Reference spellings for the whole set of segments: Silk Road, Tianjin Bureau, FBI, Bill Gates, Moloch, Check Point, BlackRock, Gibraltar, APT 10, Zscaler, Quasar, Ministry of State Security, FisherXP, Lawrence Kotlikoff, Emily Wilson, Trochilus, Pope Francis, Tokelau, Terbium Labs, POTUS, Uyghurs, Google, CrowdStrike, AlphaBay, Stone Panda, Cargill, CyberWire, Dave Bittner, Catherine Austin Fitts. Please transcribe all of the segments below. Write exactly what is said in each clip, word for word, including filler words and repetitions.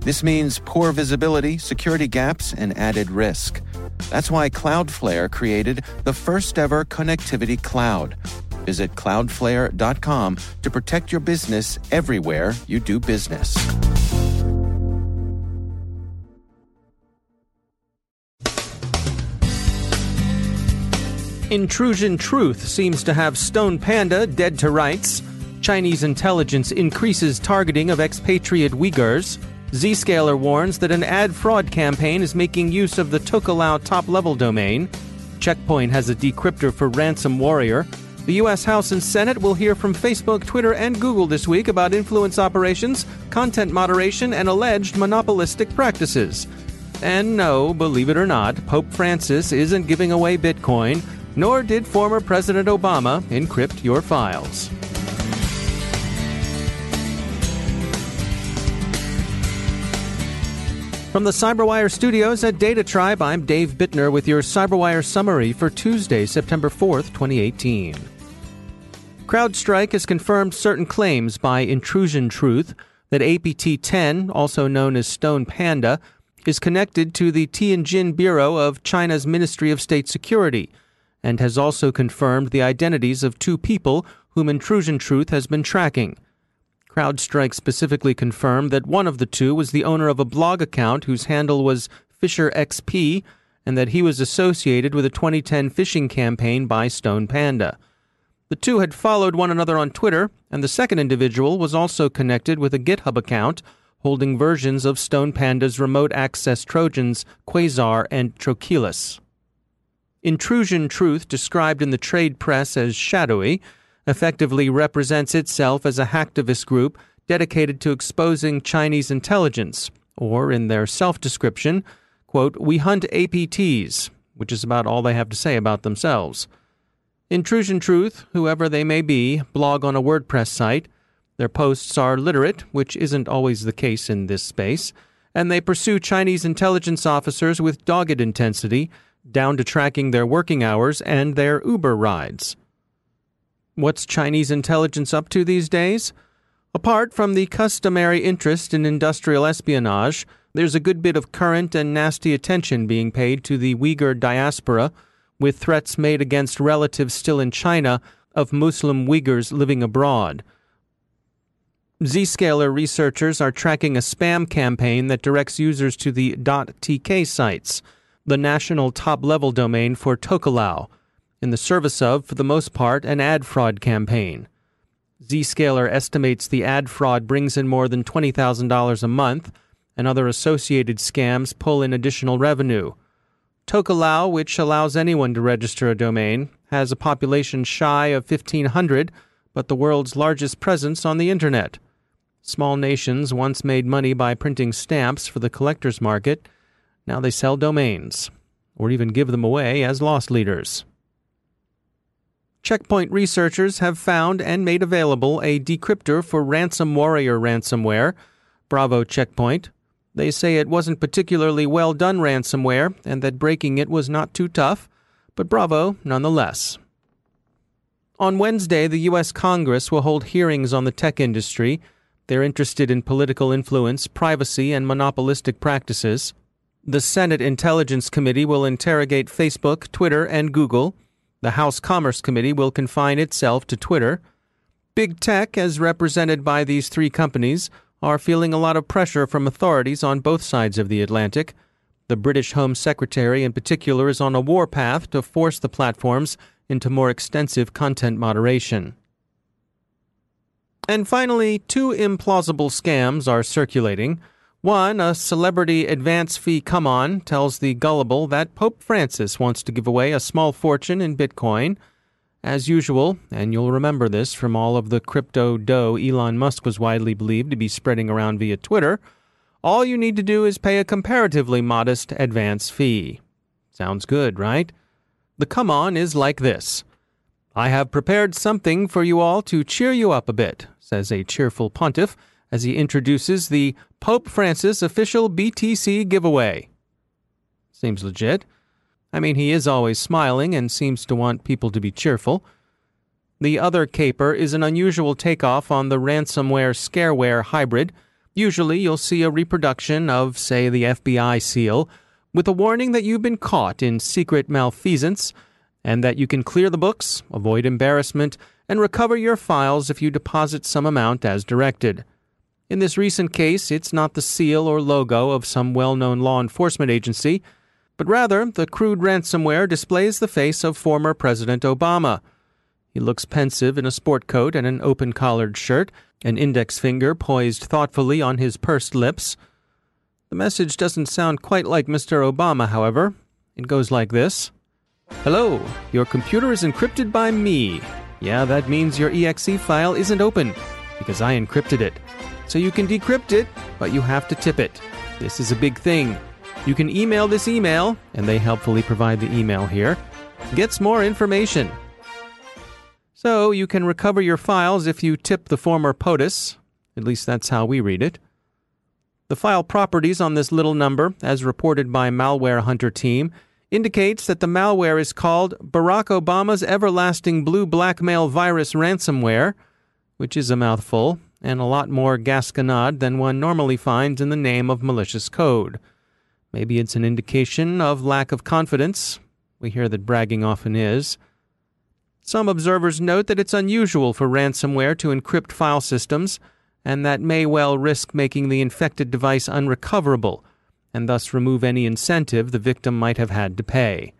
This means poor visibility, security gaps, and added risk. That's why Cloudflare created the first-ever connectivity cloud. Visit cloudflare dot com to protect your business everywhere you do business. Intrusion Truth seems to have Stone Panda dead to rights. Chinese intelligence increases targeting of expatriate Uyghurs. Zscaler warns that an ad fraud campaign is making use of the Tokelau top-level domain. Check Point has a decryptor for Ransom Warrior. The U S House and Senate will hear from Facebook, Twitter, and Google this week about influence operations, content moderation, and alleged monopolistic practices. And no, believe it or not, Pope Francis isn't giving away Bitcoin, nor did former President Obama encrypt your files. From the CyberWire studios at Data Tribe, I'm Dave Bittner with your CyberWire summary for Tuesday, September fourth, twenty eighteen. CrowdStrike has confirmed certain claims by Intrusion Truth that A P T ten, also known as Stone Panda, is connected to the Tianjin Bureau of China's Ministry of State Security, and has also confirmed the identities of two people whom Intrusion Truth has been tracking. CrowdStrike specifically confirmed that one of the two was the owner of a blog account whose handle was FisherXP, and that he was associated with a twenty ten phishing campaign by Stone Panda. The two had followed one another on Twitter, and the second individual was also connected with a GitHub account holding versions of Stone Panda's remote access Trojans, Quasar, and Trochilus. Intrusion Truth, described in the trade press as shadowy, effectively represents itself as a hacktivist group dedicated to exposing Chinese intelligence, or in their self-description, quote, "We hunt A P Ts," which is about all they have to say about themselves. Intrusion Truth, whoever they may be, blog on a WordPress site. Their posts are literate, which isn't always the case in this space, and they pursue Chinese intelligence officers with dogged intensity, down to tracking their working hours and their Uber rides. What's Chinese intelligence up to these days? Apart from the customary interest in industrial espionage, there's a good bit of current and nasty attention being paid to the Uyghur diaspora, with threats made against relatives still in China of Muslim Uyghurs living abroad. Zscaler researchers are tracking a spam campaign that directs users to the .tk sites, the national top-level domain for Tokelau, in the service of, for the most part, an ad fraud campaign. Zscaler estimates the ad fraud brings in more than twenty thousand dollars a month, and other associated scams pull in additional revenue. Tokelau, which allows anyone to register a domain, has a population shy of fifteen hundred, but the world's largest presence on the Internet. Small nations once made money by printing stamps for the collector's market. Now they sell domains, or even give them away as loss leaders. Check Point researchers have found and made available a decryptor for Ransom Warrior ransomware. Bravo, Check Point. They say it wasn't particularly well-done ransomware and that breaking it was not too tough, but bravo nonetheless. On Wednesday, the U S Congress will hold hearings on the tech industry. They're interested in political influence, privacy, and monopolistic practices. The Senate Intelligence Committee will interrogate Facebook, Twitter, and Google. The House Commerce Committee will confine itself to Twitter. Big tech, as represented by these three companies, are feeling a lot of pressure from authorities on both sides of the Atlantic. The British Home Secretary in particular is on a warpath to force the platforms into more extensive content moderation. And finally, two implausible scams are circulating. One, a celebrity advance fee come-on, tells the gullible that Pope Francis wants to give away a small fortune in Bitcoin. As usual, and you'll remember this from all of the crypto dough Elon Musk was widely believed to be spreading around via Twitter, all you need to do is pay a comparatively modest advance fee. Sounds good, right? The come-on is like this. I have prepared something for you all to cheer you up a bit, says a cheerful pontiff as he introduces the Pope Francis official B T C giveaway. Seems legit. I mean, he is always smiling and seems to want people to be cheerful. The other caper is an unusual takeoff on the ransomware-scareware hybrid. Usually you'll see a reproduction of, say, the F B I seal, with a warning that you've been caught in secret malfeasance and that you can clear the books, avoid embarrassment, and recover your files if you deposit some amount as directed. In this recent case, it's not the seal or logo of some well-known law enforcement agency, but rather the crude ransomware displays the face of former President Obama. He looks pensive in a sport coat and an open-collared shirt, an index finger poised thoughtfully on his pursed lips. The message doesn't sound quite like Mister Obama, however. It goes like this. Hello, your computer is encrypted by me. Yeah, that means your E X E file isn't open, because I encrypted it. So you can decrypt it, but you have to tip it. This is a big thing. You can email this email, and they helpfully provide the email here. Gets more information. So you can recover your files if you tip the former POTUS. At least that's how we read it. The file properties on this little number, as reported by Malware Hunter Team, indicates that the malware is called Barack Obama's Everlasting Blue Blackmail Virus Ransomware, which is a mouthful and a lot more gasconade than one normally finds in the name of malicious code. Maybe it's an indication of lack of confidence. We hear that bragging often is. Some observers note that it's unusual for ransomware to encrypt file systems, and that may well risk making the infected device unrecoverable, and thus remove any incentive the victim might have had to pay.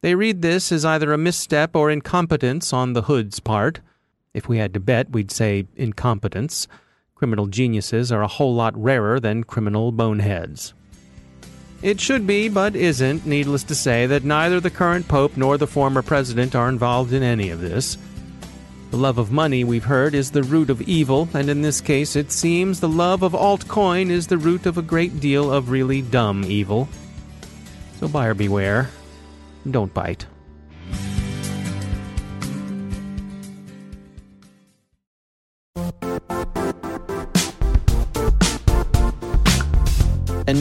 They read this as either a misstep or incompetence on the hood's part. If we had to bet, we'd say incompetence. Criminal geniuses are a whole lot rarer than criminal boneheads. It should be, but isn't, needless to say, that neither the current Pope nor the former President are involved in any of this. The love of money, we've heard, is the root of evil, and in this case it seems the love of altcoin is the root of a great deal of really dumb evil. So buyer beware. Don't bite. And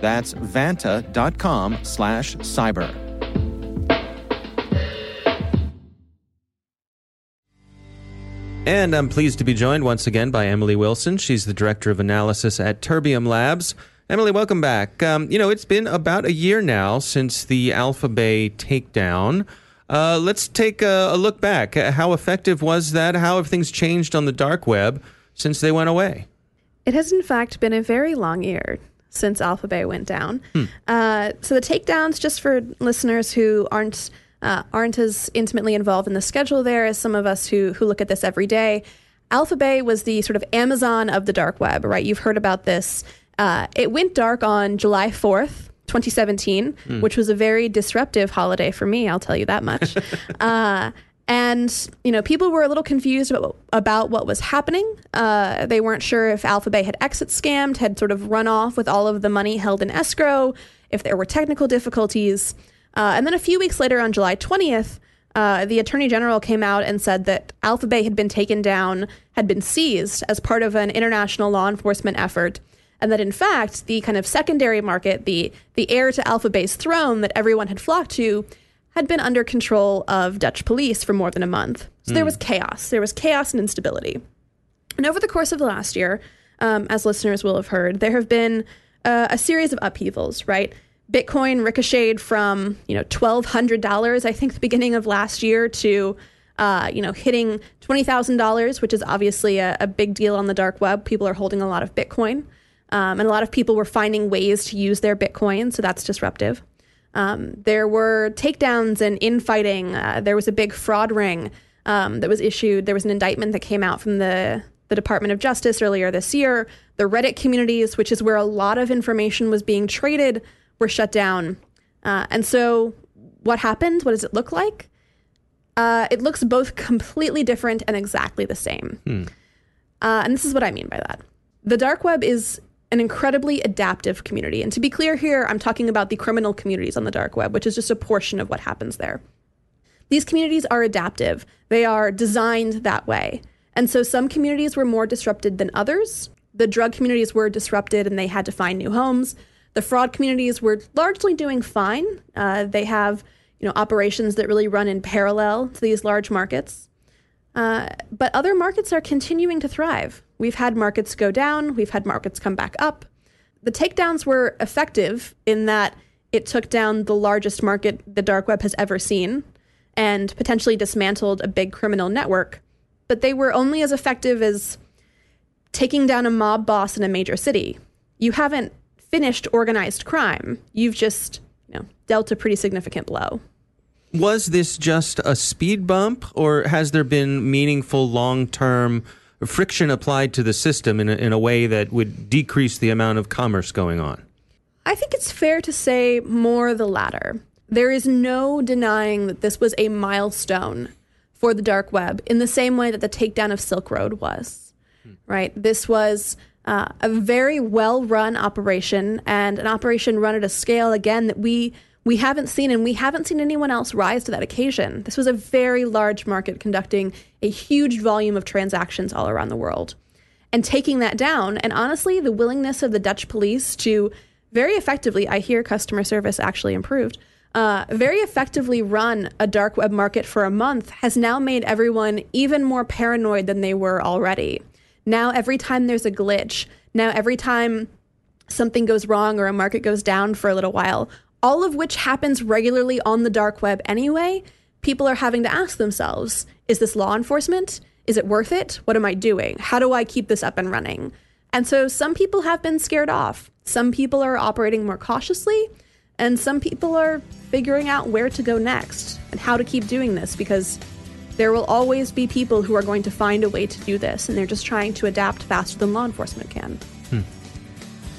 That's vanta.com slash cyber. And I'm pleased to be joined once again by Emily Wilson. She's the Director of Analysis at Terbium Labs. Emily, welcome back. Um, you know, it's been about a year now since the AlphaBay takedown. Uh, let's take a, a look back. How effective was that? How have things changed on the dark web since they went away? It has, in fact, been a very long year since AlphaBay went down. Hmm. Uh, so the takedowns, just for listeners who aren't uh, aren't as intimately involved in the schedule there as some of us who who look at this every day, AlphaBay was the sort of Amazon of the dark web, right? You've heard about this. Uh, it went dark on July fourth, twenty seventeen, mm. which was a very disruptive holiday for me, I'll tell you that much. uh, and, you know, people were a little confused about, about what was happening. Uh, they weren't sure if AlphaBay had exit scammed, had sort of run off with all of the money held in escrow, if there were technical difficulties. Uh, and then a few weeks later on July twentieth, Uh, the Attorney General came out and said that AlphaBay had been taken down, had been seized as part of an international law enforcement effort, and that in fact the kind of secondary market, the the heir to AlphaBay's throne that everyone had flocked to, had been under control of Dutch police for more than a month. So mm. there was chaos. There was chaos and instability. And over the course of the last year, um, as listeners will have heard, there have been uh, a series of upheavals, right? Bitcoin ricocheted from, you know, twelve hundred dollars, I think, the beginning of last year to, uh, you know, hitting twenty thousand dollars, which is obviously a, a big deal on the dark web. People are holding a lot of Bitcoin, um, and a lot of people were finding ways to use their Bitcoin. So that's disruptive. Um, there were takedowns and infighting. Uh, there was a big fraud ring um, that was issued. There was an indictment that came out from the the Department of Justice earlier this year. The Reddit communities, which is where a lot of information was being traded, were shut down. Uh, and so what happened? What does it look like? Uh, it looks both completely different and exactly the same. Hmm. Uh, and this is what I mean by that. The dark web is an incredibly adaptive community. And to be clear here, I'm talking about the criminal communities on the dark web, which is just a portion of what happens there. These communities are adaptive. They are designed that way. And so some communities were more disrupted than others. The drug communities were disrupted and they had to find new homes. The fraud communities were largely doing fine. Uh, they have, you know, operations that really run in parallel to these large markets. Uh, but other markets are continuing to thrive. We've had markets go down. We've had markets come back up. The takedowns were effective in that it took down the largest market the dark web has ever seen and potentially dismantled a big criminal network. But they were only as effective as taking down a mob boss in a major city. You haven't finished organized crime. You've just, you know, dealt a pretty significant blow. Was this just a speed bump, or has there been meaningful long-term friction applied to the system in a, in a way that would decrease the amount of commerce going on? I think it's fair to say more the latter. There is no denying that this was a milestone for the dark web in the same way that the takedown of Silk Road was, hmm. right? This was Uh, a very well-run operation, and an operation run at a scale, again, that we we haven't seen, and we haven't seen anyone else rise to that occasion. This was a very large market conducting a huge volume of transactions all around the world. And taking that down, and honestly, the willingness of the Dutch police to very effectively, I hear customer service actually improved, uh, very effectively run a dark web market for a month has now made everyone even more paranoid than they were already. Now, every time there's a glitch, now every time something goes wrong or a market goes down for a little while, all of which happens regularly on the dark web anyway, people are having to ask themselves, is this law enforcement? Is it worth it? What am I doing? How do I keep this up and running? And so some people have been scared off. Some people are operating more cautiously, and some people are figuring out where to go next and how to keep doing this, because there will always be people who are going to find a way to do this, and they're just trying to adapt faster than law enforcement can. Hmm.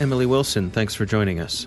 Emily Wilson, thanks for joining us.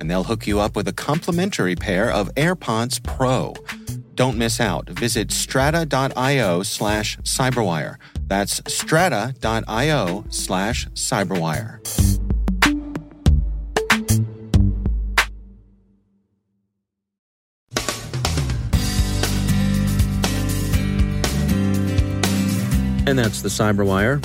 and they'll hook you up with a complimentary pair of AirPods Pro. Don't miss out. Visit strata.io slash cyberwire. That's strata.io slash cyberwire. And that's the CyberWire.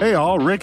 Hey all, Rick